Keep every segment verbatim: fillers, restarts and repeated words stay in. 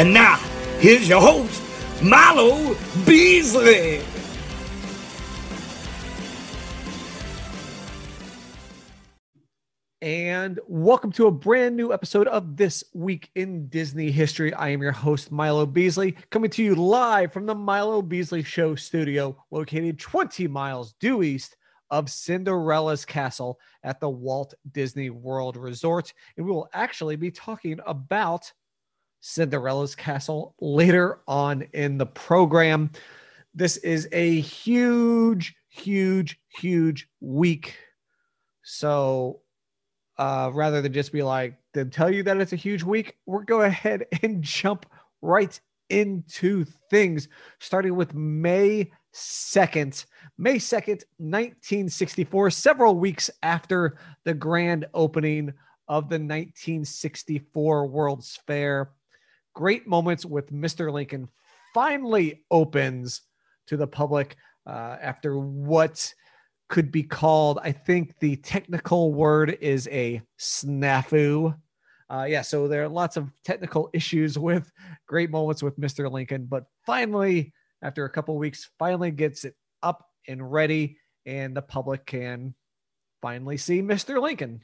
And now, here's your host, Milo Beasley. And welcome to a brand new episode of This Week in Disney History. I am your host, Milo Beasley, coming to you live from the Milo Beasley Show studio, located twenty miles due east of Cinderella's Castle at the Walt Disney World Resort. And we will actually be talking about Cinderella's Castle later on in the program. This is a huge, huge, huge week. So Uh, rather than just be like, to tell you that it's a huge week, we'll go ahead and jump right into things, starting with May second. May second, nineteen sixty-four, several weeks after the grand opening of the nineteen sixty-four World's Fair, Great Moments with Mister Lincoln finally opens to the public uh, after what could be called, I think the technical word is a snafu. Uh, yeah, so there are lots of technical issues with Great Moments with Mister Lincoln, but finally, after a couple weeks, finally gets it up and ready, and the public can finally see Mister Lincoln.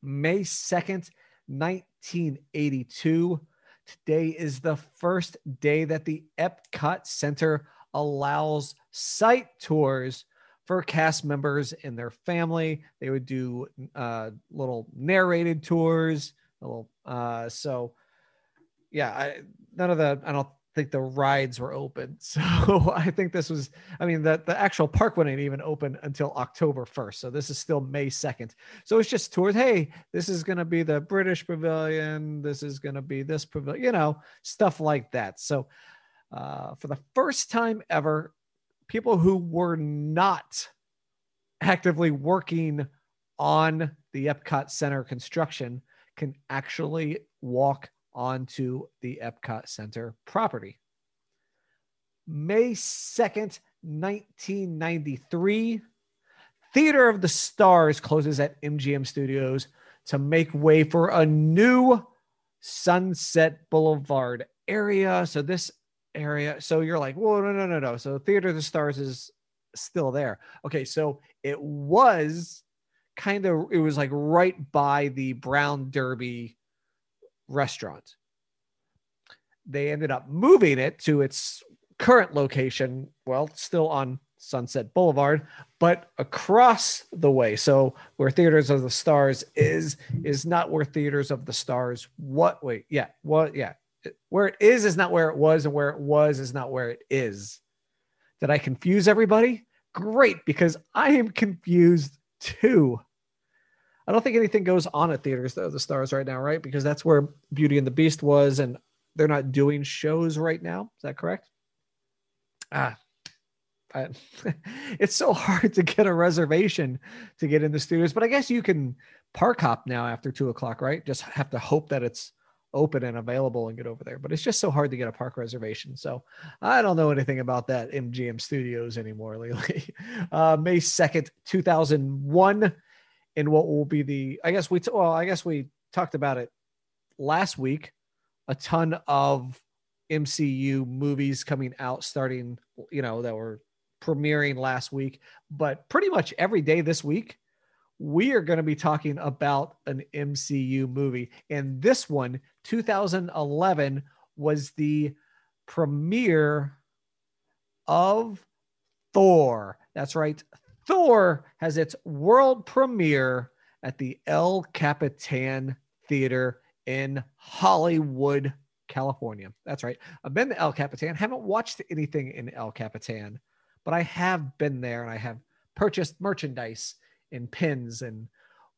May second, nineteen eighty-two. Today is the first day that the Epcot Center allows site tours for cast members and their family. They would do uh, little narrated tours. A little, uh, so, yeah, I, none of the, I don't think the rides were open. So I think this was, I mean, the, the actual park wouldn't even open until October first. So this is still May second. So it's just tours. Hey, this is going to be the British Pavilion. This is going to be this pavilion, you know, stuff like that. So uh, for the first time ever, people who were not actively working on the Epcot Center construction can actually walk onto the Epcot Center property. May second, nineteen ninety-three, Theater of the Stars closes at M G M Studios to make way for a new Sunset Boulevard area. So this area. So you're like, whoa, no, no, no, no. So Theater of the Stars is still there. Okay. So it was kind of, it was like right by the Brown Derby restaurant. They ended up moving it to its current location. Well, still on Sunset Boulevard, but across the way. So where Theaters of the Stars is, is not where Theaters of the Stars. What? Wait, yeah. What? Yeah. Where it is is not where it was, and where it was is not where it is. Did I confuse everybody? Great, because I am confused too. I don't think anything goes on at Theaters of the Stars right now, right? Because that's where Beauty and the Beast was, and they're not doing shows right now. Is that correct? Ah, I, it's so hard to get a reservation to get in the studios, but I guess you can park hop now after two o'clock, right? Just have to hope that it's open and available and get over there, but it's just so hard to get a park reservation. So I don't know anything about that M G M Studios anymore lately. Uh, May second, two thousand one, in what will be the, I guess we, t- well, I guess we talked about it last week, a ton of M C U movies coming out starting, you know, that were premiering last week, but pretty much every day this week, we are going to be talking about an M C U movie. And this one, two thousand eleven, was the premiere of Thor. That's right. Thor has its world premiere at the El Capitan Theater in Hollywood, California. That's right. I've been to El Capitan. Haven't watched anything in El Capitan, but I have been there and I have purchased merchandise and pins and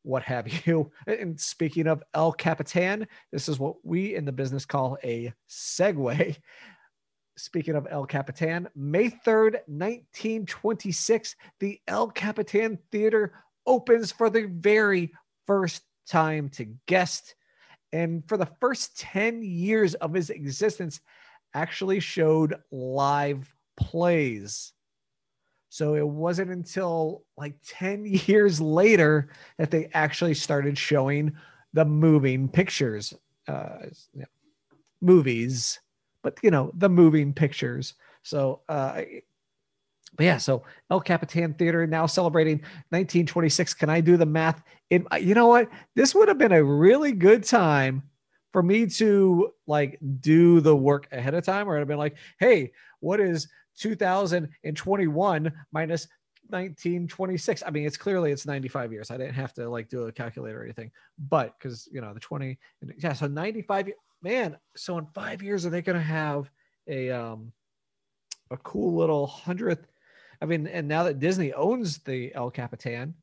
what have you. And speaking of El Capitan, this is what we in the business call a segue. Speaking of El Capitan, May third, nineteen twenty-six, the El Capitan Theater opens for the very first time to guests. And for the first ten years of his existence, actually showed live plays. So it wasn't until like ten years later that they actually started showing the moving pictures. Uh, yeah. movies, but you know, the moving pictures. So, uh, but yeah, so El Capitan Theater now celebrating nineteen twenty-six. Can I do the math? In, you know what? This would have been a really good time for me to like do the work ahead of time, or I'd have been like, hey, what is two thousand twenty-one minus nineteen twenty-six? I mean, it's clearly it's ninety-five years. I didn't have to like do a calculator or anything, but because, you know, the twenty, yeah, so ninety-five, man. So in five years, are they going to have a, um, a cool little hundredth? I mean, and now that Disney owns the El Capitan,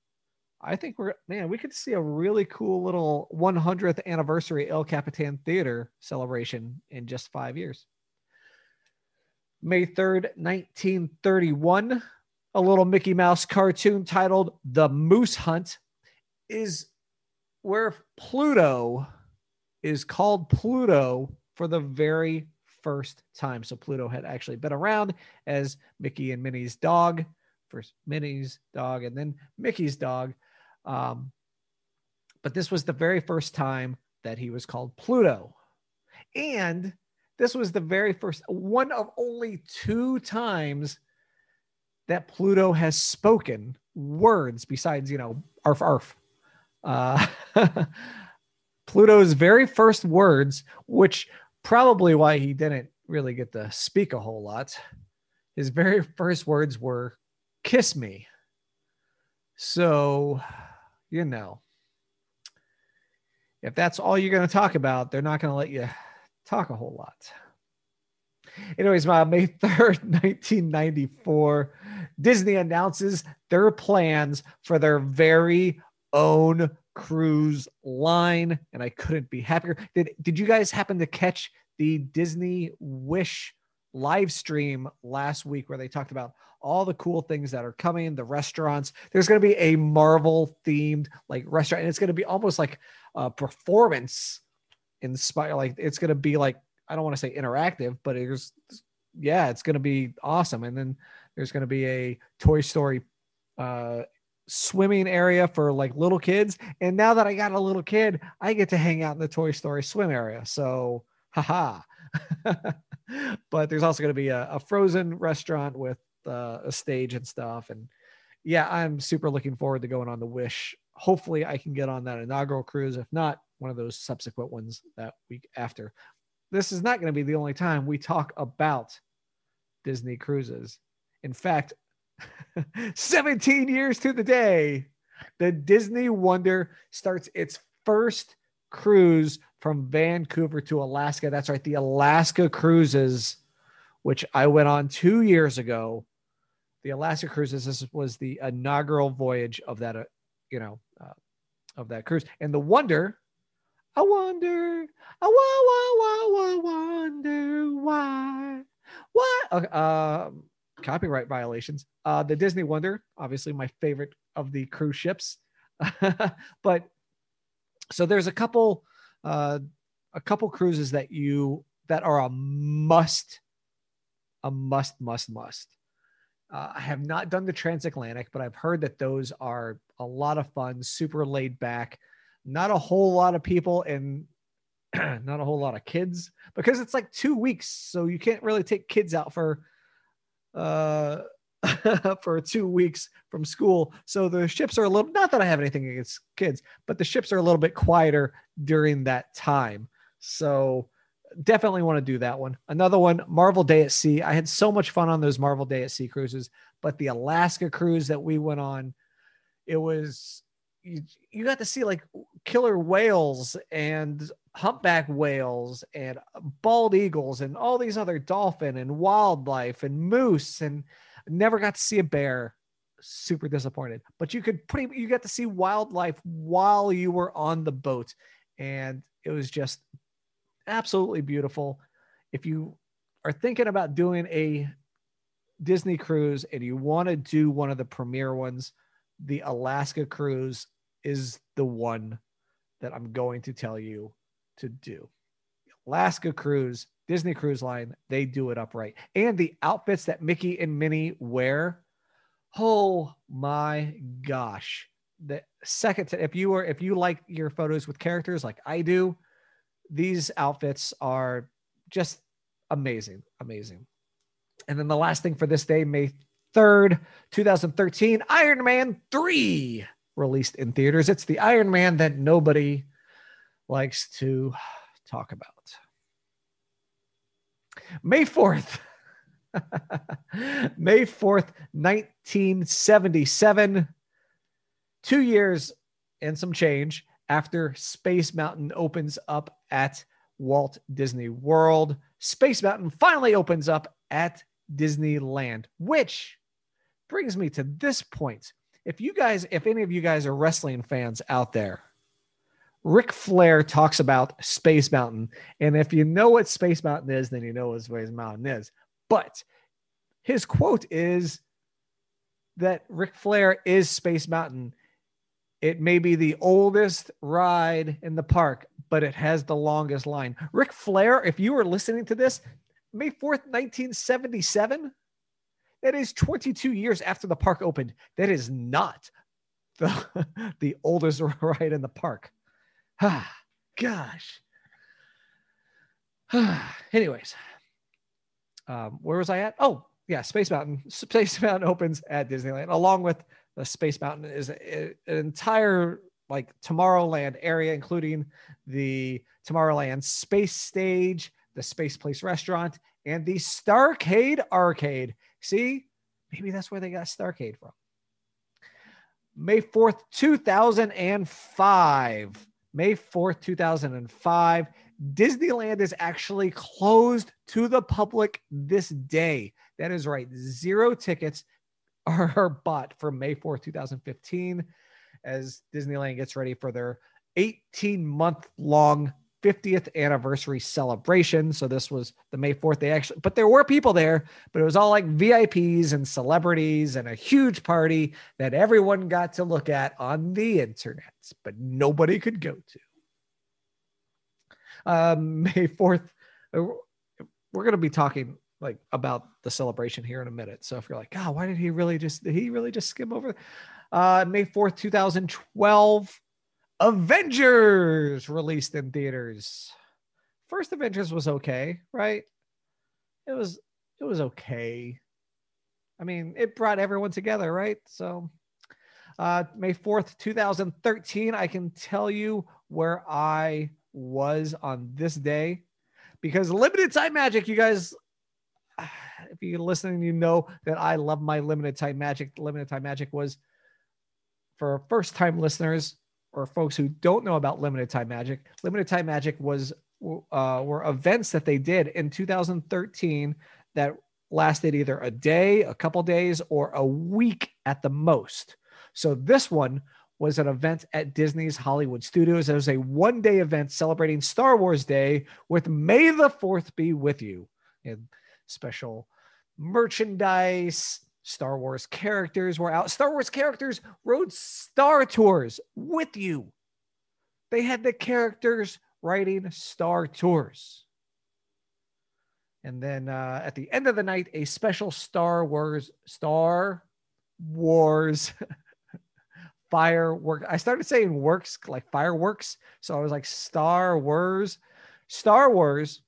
I think we're, man, we could see a really cool little hundredth anniversary El Capitan Theater celebration in just five years. May third, nineteen thirty-one, a little Mickey Mouse cartoon titled The Moose Hunt is where Pluto is called Pluto for the very first time. So Pluto had actually been around as Mickey and Minnie's dog, first Minnie's dog and then Mickey's dog. Um, but this was the very first time that he was called Pluto. And this was the very first, one of only two times that Pluto has spoken words besides, you know, arf, arf. Uh, Pluto's very first words, which probably why he didn't really get to speak a whole lot. His very first words were, kiss me. So, you know, if that's all you're going to talk about, they're not going to let you talk a whole lot. Anyways, May third, nineteen ninety-four, Disney announces their plans for their very own cruise line, and I couldn't be happier. Did did you guys happen to catch the Disney Wish live stream last week where they talked about all the cool things that are coming, the restaurants? There's going to be a Marvel themed like restaurant, and it's going to be almost like a performance inspired. Like it's going to be like, I don't want to say interactive, but it's, yeah, it's going to be awesome. And then there's going to be a Toy Story uh, swimming area for like little kids. And now that I got a little kid, I get to hang out in the Toy Story swim area. So haha, but there's also going to be a, a Frozen restaurant with uh, a stage and stuff. And yeah, I'm super looking forward to going on the Wish. Hopefully I can get on that inaugural cruise. If not, one of those subsequent ones that week after. This is not going to be the only time we talk about Disney cruises. In fact, seventeen years to the day, the Disney Wonder starts its first cruise from Vancouver to Alaska. That's right, the Alaska Cruises, which I went on two years ago. The Alaska Cruises, this was the inaugural voyage of that, uh, you know, uh, of that cruise. And the Wonder, I wonder, I wa, wa, wa, wa, wonder why, why? Okay, uh, copyright violations. Uh, the Disney Wonder, obviously my favorite of the cruise ships. But so there's a couple, uh, a couple cruises that you that are a must, a must, must, must. Uh, I have not done the transatlantic, but I've heard that those are a lot of fun, super laid back. Not a whole lot of people and not a whole lot of kids because it's like two weeks. So you can't really take kids out for, uh, for two weeks from school. So the ships are a little, not that I have anything against kids, but the ships are a little bit quieter during that time. So definitely want to do that one. Another one, Marvel Day at Sea. I had so much fun on those Marvel Day at Sea cruises, but the Alaska cruise that we went on, it was, You, you got to see like killer whales and humpback whales and bald eagles and all these other dolphin and wildlife and moose, and never got to see a bear. Super disappointed, but you could pretty, you got to see wildlife while you were on the boat, and it was just absolutely beautiful. If you are thinking about doing a Disney cruise and you want to do one of the premier ones, the Alaska cruise is the one that I'm going to tell you to do. Alaska cruise, Disney Cruise Line, they do it up right. And the outfits that Mickey and Minnie wear, oh my gosh. The second, to, if you are, if you like your photos with characters like I do, these outfits are just amazing, amazing. And then the last thing for this day, May third, twenty thirteen, Iron Man three released in theaters. It's the Iron Man that nobody likes to talk about. May fourth. May fourth, nineteen seventy-seven, two years and some change after Space Mountain opens up at Walt Disney World. Space Mountain finally opens up at Disneyland, which brings me to this point. If you guys, if any of you guys are wrestling fans out there, Rick Flair talks about Space Mountain. And if you know what Space Mountain is, then you know what Space Mountain is. But his quote is that Ric Flair is Space Mountain. It may be the oldest ride in the park, but it has the longest line. Ric Flair, if you are listening to this, May fourth, nineteen seventy-seven, that is twenty-two years after the park opened. That is not the, the oldest ride in the park. Ah, gosh. Ah, anyways. Um, where was I at? Oh, yeah, Space Mountain. Space Mountain opens at Disneyland, along with the Space Mountain is a, a, an entire like Tomorrowland area, including the Tomorrowland Space Stage, the Space Place Restaurant, and the Starcade Arcade. See, maybe that's where they got Starcade from. May fourth, two thousand five. May fourth, two thousand five. Disneyland is actually closed to the public this day. That is right. Zero tickets are bought for May fourth, twenty fifteen, as Disneyland gets ready for their eighteen-month-long fiftieth anniversary celebration. So this was the May fourth. They actually, but there were people there, but it was all like V I Ps and celebrities and a huge party that everyone got to look at on the internet, but nobody could go to. Um, May fourth, we're going to be talking like about the celebration here in a minute. So if you're like, God, why did he really just, did he really just skim over? Uh, May fourth, twenty twelve, Avengers released in theaters. First Avengers was okay, right? It was, it was okay. I mean, it brought everyone together, right? So, uh, May fourth, twenty thirteen, I can tell you where I was on this day, because Limited Time Magic, you guys, if you're listening, you know that I love my Limited Time Magic. Limited Time Magic was, for first time listeners or folks who don't know about Limited Time Magic, Limited Time Magic was uh, were events that they did in two thousand thirteen that lasted either a day, a couple days, or a week at the most. So this one was an event at Disney's Hollywood Studios. It was a one-day event celebrating Star Wars Day with May the fourth be with you. And special merchandise, Star Wars characters were out. Star Wars characters rode Star Tours with you. They had the characters riding Star Tours. And then uh, at the end of the night, a special Star Wars, Star Wars... firework. I started saying works like fireworks. So I was like Star Wars, Star Wars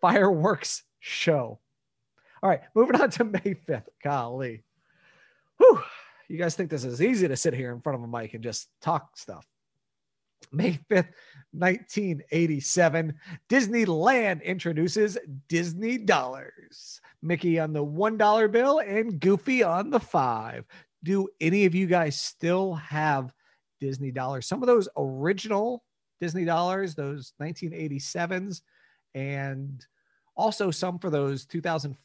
fireworks show. All right, moving on to May fifth. Golly. Whew. You guys think this is easy to sit here in front of a mic and just talk stuff. May fifth, nineteen eighty-seven, Disneyland introduces Disney Dollars. Mickey on the one dollar bill and Goofy on the five. Do any of you guys still have Disney Dollars? Some of those original Disney Dollars, those nineteen eighty-sevens, and also some for those two thousand,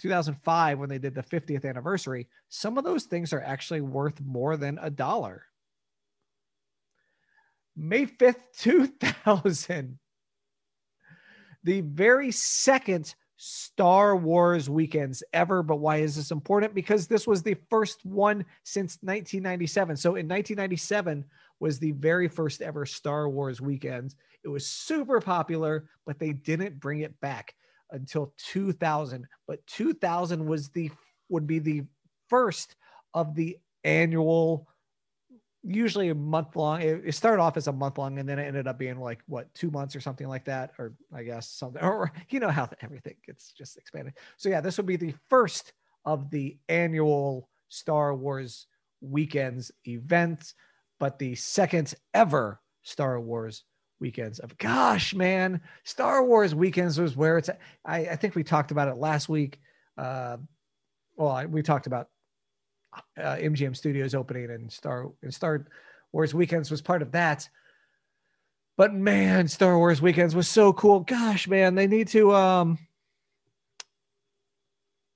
two thousand five when they did the fiftieth anniversary. Some of those things are actually worth more than a dollar. May fifth, two thousand, the very second Star Wars Weekends ever. But why is this important? Because this was the first one since nineteen ninety-seven. So in nineteen ninety-seven was the very first ever Star Wars Weekends. It was super popular, but they didn't bring it back until two thousand. But two thousand was the would be the first of the annual usually a month long. It, it started off as a month long, and then it ended up being like what two months or something like that, or I guess something. Or you know how everything gets just expanded. So yeah, this will be the first of the annual Star Wars Weekends event, but the second ever Star Wars Weekends. Of gosh, man, Star Wars Weekends was where it's. I, I think we talked about it last week. Uh, well, I, we talked about uh, M G M Studios opening, and Star and Star Wars Weekends was part of that. But man, Star Wars Weekends was so cool. Gosh, man, they need to. Um,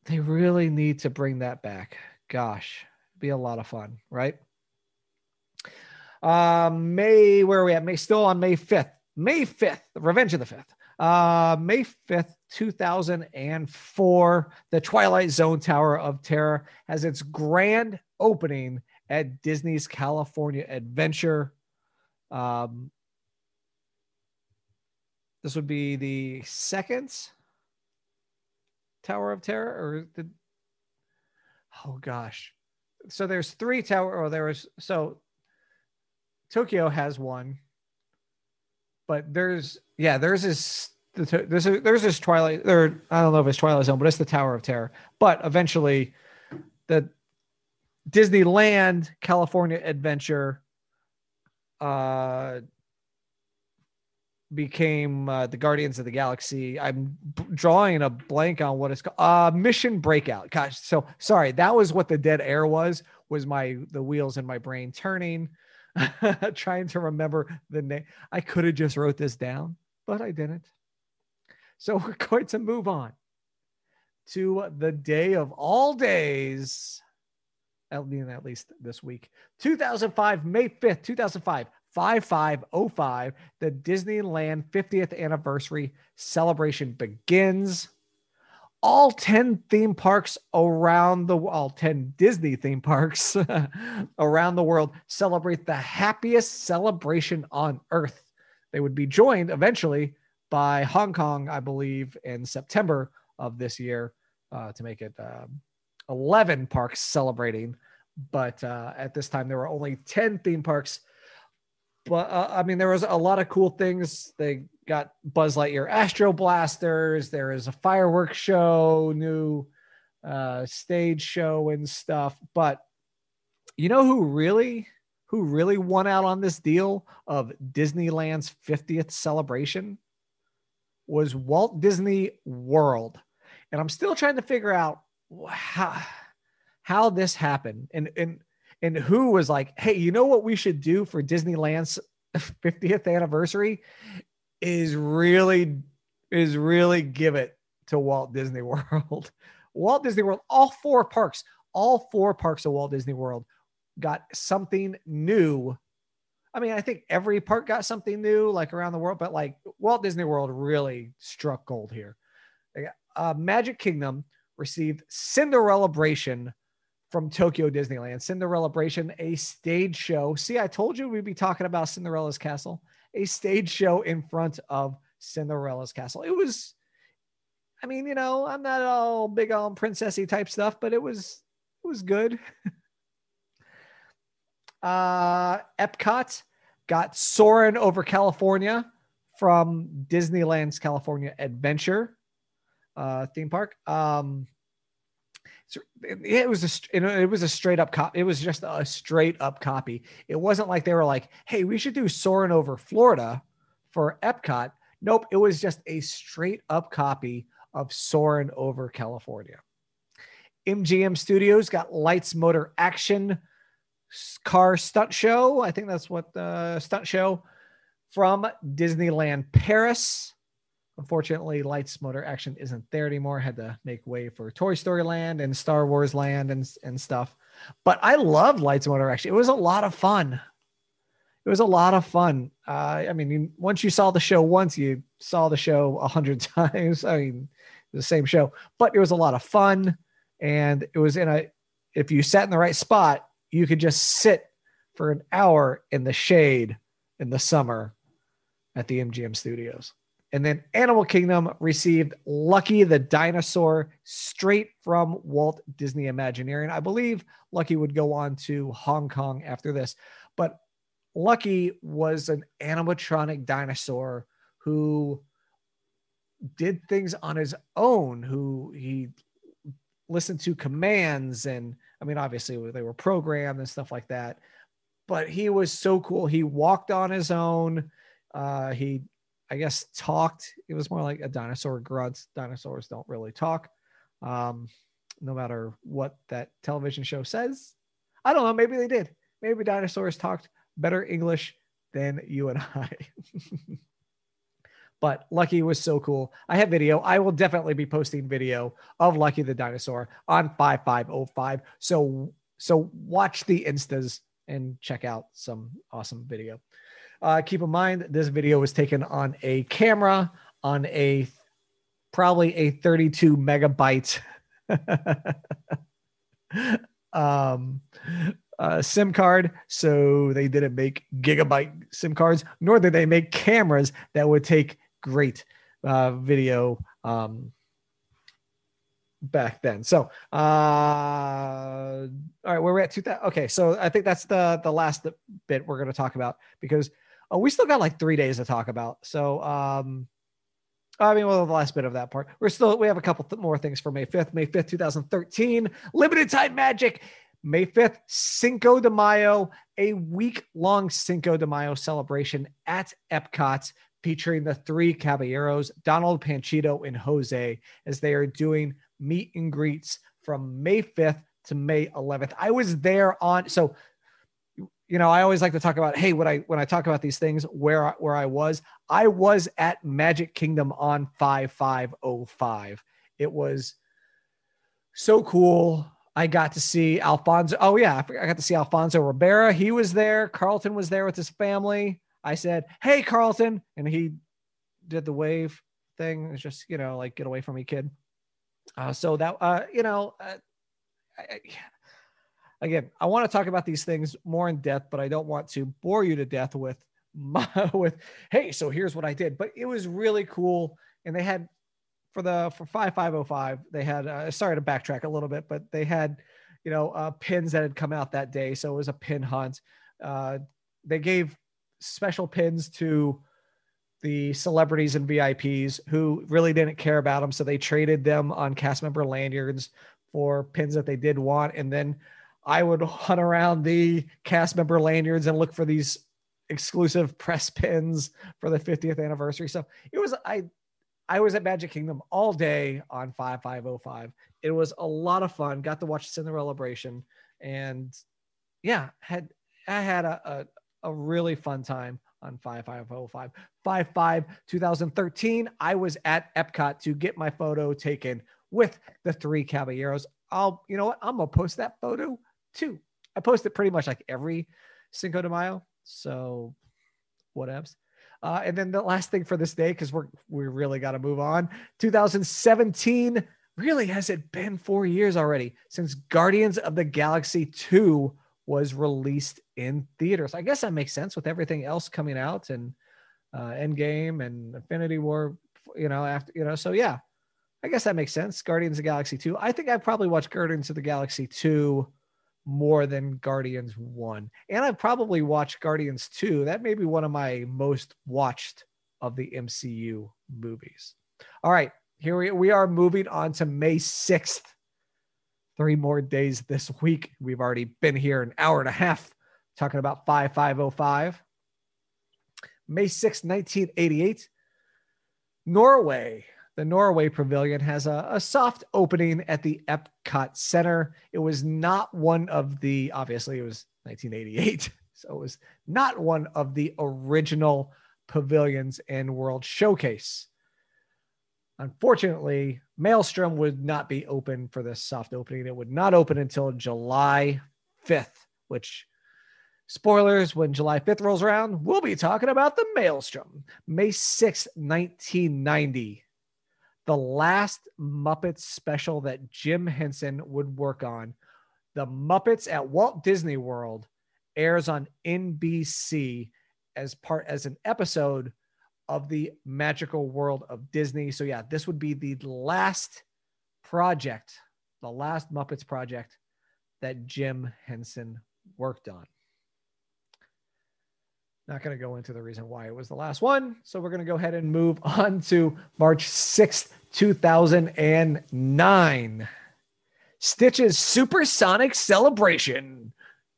they really need to bring that back. Gosh, it'd be a lot of fun, right? Uh, May, where are we at? May, still on May fifth. May fifth, Revenge of the Fifth. Uh, May fifth, two thousand four, the Twilight Zone Tower of Terror has its grand opening at Disney's California Adventure. Um, this would be the second Tower of Terror, or the, oh gosh. So there's three tower, or there was, so Tokyo has one, but there's yeah there's this there's there's this Twilight there. I don't know if it's Twilight Zone, but it's the Tower of Terror. But eventually, the Disneyland California Adventure uh, became uh, the Guardians of the Galaxy. I'm b- drawing a blank on what it's called. Uh, Mission Breakout. Gosh, so sorry. That was what the dead air was. Was my the wheels in my brain turning? Trying to remember the name. I could have just wrote this down, but I didn't. So we're going to move on to the day of all days, at least this week, two thousand five, May fifth, two thousand five, five five oh five, the Disneyland fiftieth anniversary celebration begins. All ten theme parks around the all ten Disney theme parks around the world celebrate the happiest celebration on Earth. They would be joined eventually by Hong Kong, I believe, in September of this year uh, to make it um, eleven parks celebrating. But uh, at this time, there were only ten theme parks. But uh, I mean, there was a lot of cool things. They got Buzz Lightyear Astro Blasters. There is a fireworks show, new uh, stage show and stuff. But you know who really, who really won out on this deal of Disneyland's fiftieth celebration was Walt Disney World. And I'm still trying to figure out how, how this happened and, and, and who was like, hey, you know what we should do for Disneyland's fiftieth anniversary is really, is really give it to Walt Disney World. Walt Disney World, all four parks, all four parks of Walt Disney World got something new. I mean, I think every park got something new, like around the world, but like Walt Disney World really struck gold here. Uh, Magic Kingdom received Cinderella-bration from Tokyo Disneyland. Cinderella-bration, a stage show. See, I told you we'd be talking about Cinderella's Castle. A stage show in front of Cinderella's Castle. It was, I mean, you know, I'm not all big on princessy type stuff, but it was, it was good. uh, Epcot got Soarin' Over California from Disneyland's California Adventure uh, theme park. Um, So it was a it was a straight up copy. It was just a straight up copy. It wasn't like they were like, "Hey, we should do Soarin' Over Florida for Epcot." Nope, it was just a straight up copy of Soarin' Over California. M G M Studios got Lights Motor Action car stunt show. I think that's what the stunt show from Disneyland Paris. Unfortunately, Lights Motor Action isn't there anymore. Had to make way for Toy Story Land and Star Wars Land and, and stuff. But I loved Lights Motor Action. It was a lot of fun. It was a lot of fun. Uh, I mean, once you saw the show once, you saw the show a hundred times. I mean, the same show. But it was a lot of fun. And it was in a, if you sat in the right spot, you could just sit for an hour in the shade in the summer at the M G M Studios. And then Animal Kingdom received Lucky the Dinosaur straight from Walt Disney Imagineering. I believe Lucky would go on to Hong Kong after this. But Lucky was an animatronic dinosaur who did things on his own, who he listened to commands. And I mean, obviously they were programmed and stuff like that, but he was so cool. He walked on his own. Uh, he, I guess, talked. It was more like a dinosaur grunt. Dinosaurs don't really talk. Um, no matter what that television show says. I don't know. Maybe they did. Maybe dinosaurs talked better English than you and I. But Lucky was so cool. I have video. I will definitely be posting video of Lucky the dinosaur on five five oh five. So, so watch the Instas and check out some awesome video. Uh, keep in mind, this video was taken on a camera on a probably a thirty-two megabyte um, uh, SIM card. So they didn't make gigabyte SIM cards, nor did they make cameras that would take great uh, video um, back then. So, uh, all right, where we're at two thousand. Okay, so I think that's the the last bit we're going to talk about, because oh, we still got like three days to talk about. So, um, I mean, well, the last bit of that part, we're still, we have a couple th- more things for May fifth, May fifth, two thousand thirteen, Limited Time Magic, May fifth, Cinco de Mayo, a week long Cinco de Mayo celebration at Epcot, featuring the three Caballeros, Donald, Panchito, and Jose, as they are doing meet and greets from May fifth to May eleventh. I was there on, so, you know, I always like to talk about, hey, when I, when I talk about these things, where, where I was, I was at Magic Kingdom on five five oh five. It was so cool. I got to see Alfonso. Oh yeah. I got to see Alfonso Ribera. He was there. Carlton was there with his family. I said, hey, Carlton. And he did the wave thing. It's just, you know, like, get away from me, kid. Uh, so that, uh, you know, uh, I, I, again, I want to talk about these things more in depth, but I don't want to bore you to death with my, with, hey, so here's what I did. But it was really cool. And they had for the, for five five oh five, they had, uh, sorry to backtrack a little bit, but they had, you know, uh, pins that had come out that day. So it was a pin hunt. Uh, they gave special pins to the celebrities and V I Ps who really didn't care about them. So they traded them on cast member lanyards for pins that they did want. And then I would hunt around the cast member lanyards and look for these exclusive press pins for the fiftieth anniversary. So it was, I, I was at Magic Kingdom all day on five five oh five. It was a lot of fun. Got to watch Cinderella-bration, and yeah, had, I had a, a, a really fun time on five five oh five. five five two thousand thirteen, I was at Epcot to get my photo taken with the three Caballeros. I'll, you know what? I'm going to post that photo too. I post it pretty much like every Cinco de Mayo. So whatevs. Uh, and then the last thing for this day, cause we're, we really got to move on. two thousand seventeen, really, has it been four years already since Guardians of the Galaxy two was released in theaters. I guess that makes sense with everything else coming out, and uh, Endgame and Infinity War, you know, after, you know, so yeah, I guess that makes sense. Guardians of the Galaxy two. I think I probably watched Guardians of the Galaxy two more than Guardians one. And I probably watched Guardians two. That may be one of my most watched of the M C U movies. All right, here we, we are moving on to May sixth. Three more days this week. We've already been here an hour and a half talking about five five oh five. May sixth, nineteen eighty-eight. Norway. The Norway Pavilion has a, a soft opening at the Epcot Center. It was not one of the, obviously it was nineteen eighty-eight. So it was not one of the original pavilions in World Showcase. Unfortunately, Maelstrom would not be open for this soft opening. It would not open until July fifth, which, spoilers, when July fifth rolls around, we'll be talking about the Maelstrom. May sixth, nineteen ninety, the last Muppets special that Jim Henson would work on, The Muppets at Walt Disney World, airs on N B C as part, as an episode of the Magical World of Disney. So yeah, this would be the last project, the last Muppets project that Jim Henson worked on. Not going to go into the reason why it was the last one. So we're going to go ahead and move on to March sixth, two thousand nine. Stitch's Supersonic Celebration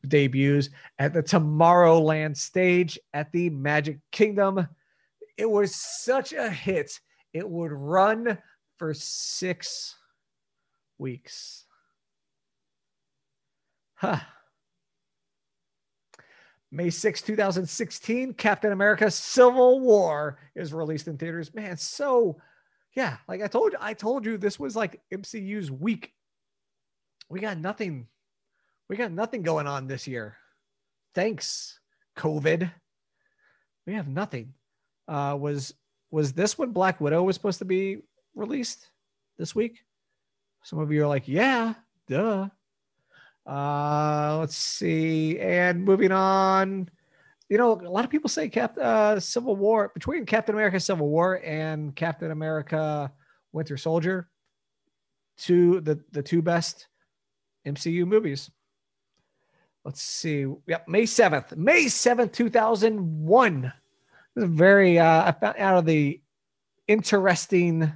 debuts at the Tomorrowland stage at the Magic Kingdom. It was such a hit. It would run for six weeks. Huh. May sixth, two thousand sixteen, Captain America Civil War is released in theaters. Man, so yeah, like I told you, I told you this was like M C U's week. We got nothing. We got nothing going on this year. Thanks, COVID. We have nothing. Uh, was was this when Black Widow was supposed to be released this week? Some of you are like, yeah, duh. Uh, let's see. And moving on, you know, a lot of people say Cap uh, Civil War, between Captain America Civil War and Captain America Winter Soldier, two the the two best M C U movies. Let's see. Yep, May seventh. May seventh, two thousand one. This is a very uh, I found out of the interesting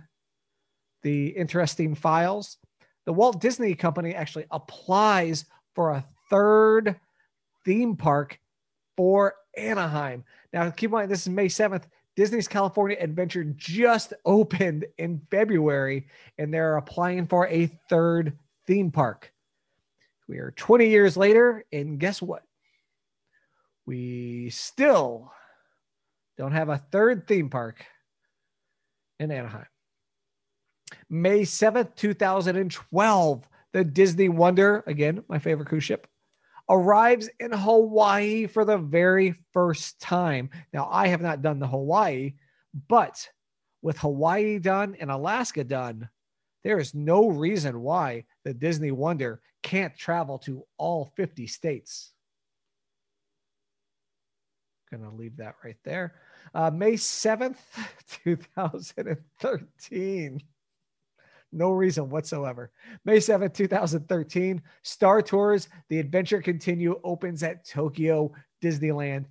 the interesting files. The Walt Disney Company actually applies for a third theme park for Anaheim. Now, keep in mind, this is May seventh. Disney's California Adventure just opened in February, and they're applying for a third theme park. We are twenty years later, and guess what? We still don't have a third theme park in Anaheim. May seventh, two thousand twelve, the Disney Wonder, again, my favorite cruise ship, arrives in Hawaii for the very first time. Now, I have not done the Hawaii, but with Hawaii done and Alaska done, there is no reason why the Disney Wonder can't travel to all fifty states. Going to leave that right there. Uh, May seventh, two thousand thirteen. No reason whatsoever. May seventh, two thousand thirteen, Star Tours, The Adventure Continue opens at Tokyo Disneyland.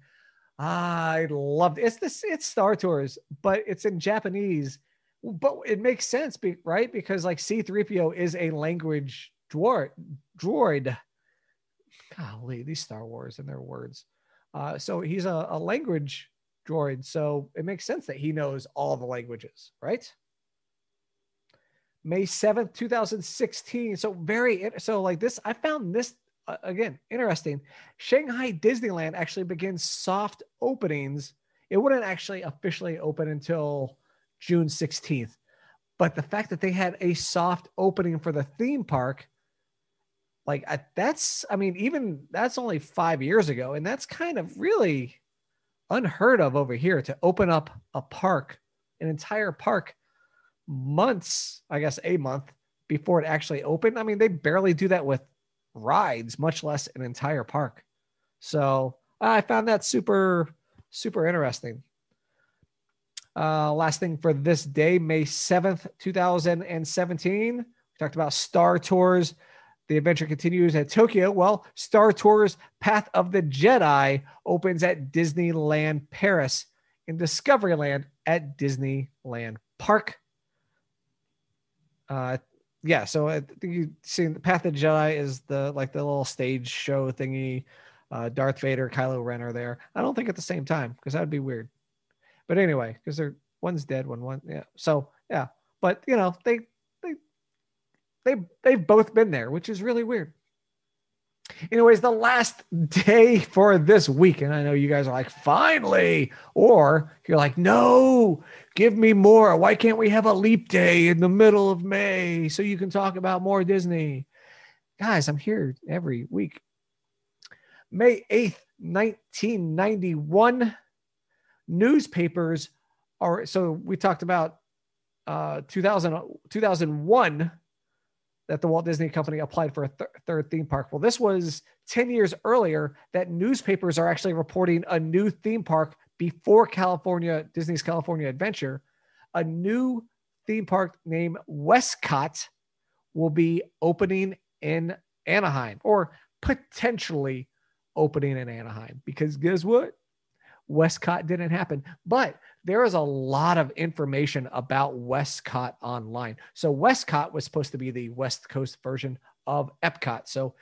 I loved it. It's, this, it's Star Tours, but it's in Japanese. But it makes sense, right? Because like C three P O is a language droid. droid. Golly, these Star Wars and their words. Uh, so he's a, a language droid. So it makes sense that he knows all the languages, right? May seventh, two thousand sixteen. So very, so like this, I found this uh, again, interesting. Shanghai Disneyland actually begins soft openings. It wouldn't actually officially open until June sixteenth, but the fact that they had a soft opening for the theme park, like I, that's, I mean, even that's only five years ago. And that's kind of really unheard of over here to open up a park, an entire park, months, I guess a month before it actually opened. I mean, they barely do that with rides, much less an entire park. So I found that super, super interesting. Uh, last thing for this day, May seventh, two thousand seventeen, we talked about Star Tours. The Adventure Continues at Tokyo. Well, Star Tours Path of the Jedi opens at Disneyland Paris and Discoveryland at Disneyland Park. Uh, yeah, so I think you've seen the Path of the Jedi is the like the little stage show thingy. Uh, Darth Vader, Kylo Ren are there. I don't think at the same time because that would be weird. But anyway, because they're one's dead, one one yeah. So yeah, but you know they they they they've both been there, which is really weird. Anyways, the last day for this week, and I know you guys are like, finally, or you're like, no, give me more. Why can't we have a leap day in the middle of May so you can talk about more Disney? Guys, I'm here every week. May eighth, nineteen ninety-one, newspapers are, so we talked about uh, two thousand, two thousand one, that the Walt Disney Company applied for a th- third theme park. Well, this was ten years earlier that newspapers are actually reporting a new theme park before California, Disney's California Adventure. A new theme park named Westcott will be opening in Anaheim, or potentially opening in Anaheim, because guess what? Westcott didn't happen, but there is a lot of information about Westcott online. So Westcott was supposed to be the West Coast version of Epcot. So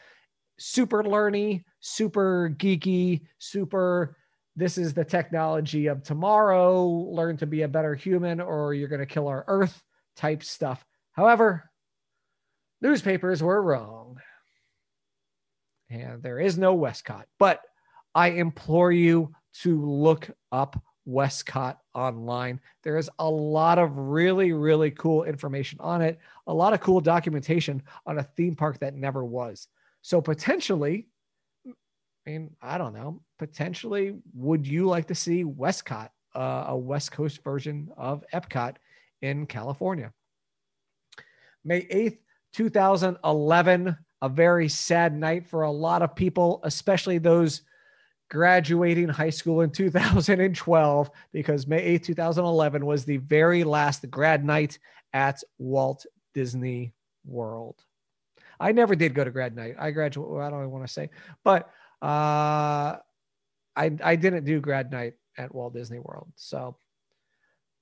super learny, super geeky, super, this is the technology of tomorrow, learn to be a better human or you're going to kill our earth type stuff. However, newspapers were wrong. And there is no Westcott, but I implore you to look up Westcott online. There is a lot of really, really cool information on it. A lot of cool documentation on a theme park that never was. So potentially, I mean, I don't know, potentially would you like to see Westcott, uh, a West Coast version of Epcot in California? May eighth, two thousand eleven, a very sad night for a lot of people, especially those graduating high school in two thousand twelve, because May eighth, two thousand eleven was the very last grad night at Walt Disney World. I never did go to grad night. I graduated, well, I don't even want to say, but uh, I, I didn't do grad night at Walt Disney World. So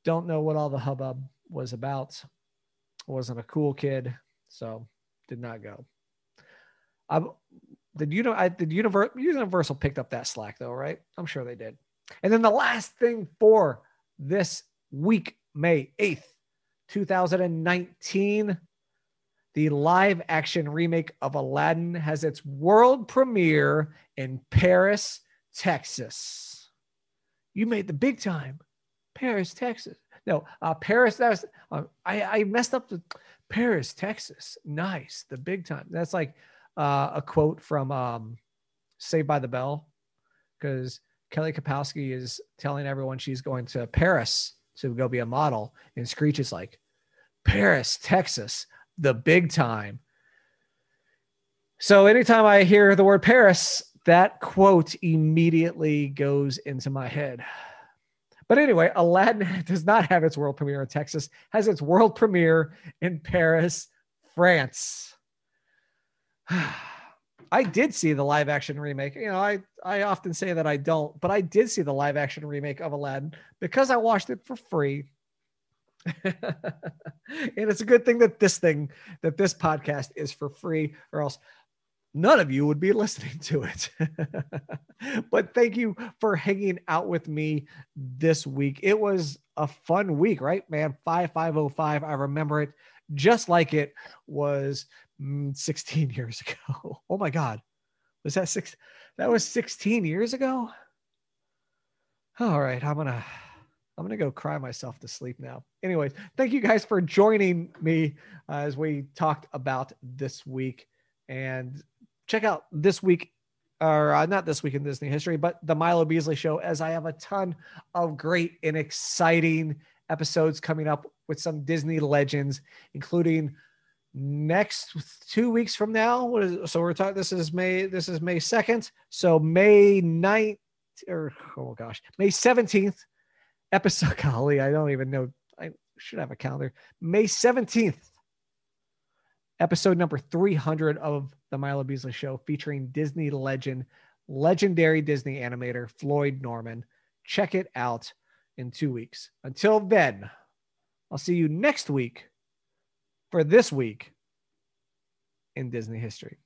don't know what all the hubbub was about. I wasn't a cool kid, so did not go. I'm, Did you know? I did. Universal picked up that slack, though, right? I'm sure they did. And then the last thing for this week, May eighth, two thousand nineteen, the live-action remake of Aladdin has its world premiere in Paris, Texas. You made the big time, Paris, Texas. No, uh, Paris. That was uh, I. I messed up the Paris, Texas. Nice, the big time. That's like. Uh, a quote from um, Saved by the Bell, because Kelly Kapowski is telling everyone she's going to Paris to go be a model, and Screech is like, Paris, Texas, the big time. So anytime I hear the word Paris, that quote immediately goes into my head. But anyway, Aladdin does not have its world premiere in Texas, has its world premiere in Paris, France. I did see the live action remake. You know, I, I often say that I don't, but I did see the live action remake of Aladdin because I watched it for free. And it's a good thing that this thing, that this podcast is for free, or else none of you would be listening to it. But thank you for hanging out with me this week. It was a fun week, right, man? five five oh five. I remember it just like it was sixteen years ago. Oh my God. Was that six? That was sixteen years ago. All right. I'm going to, I'm going to go cry myself to sleep now. Anyways, thank you guys for joining me uh, as we talked about this week, and check out this week or uh, not this week in Disney history, but the Milo Beasley Show, as I have a ton of great and exciting episodes coming up with some Disney legends, including next two weeks from now. What is it? So we're talking, this is May, this is May second. So May ninth, or oh gosh, May seventeenth episode. Golly, I don't even know. I should have a calendar. May seventeenth, episode number three hundred of the Milo Beasley Show, featuring Disney legend, legendary Disney animator, Floyd Norman. Check it out in two weeks. Until then, I'll see you next week for this week in Disney history.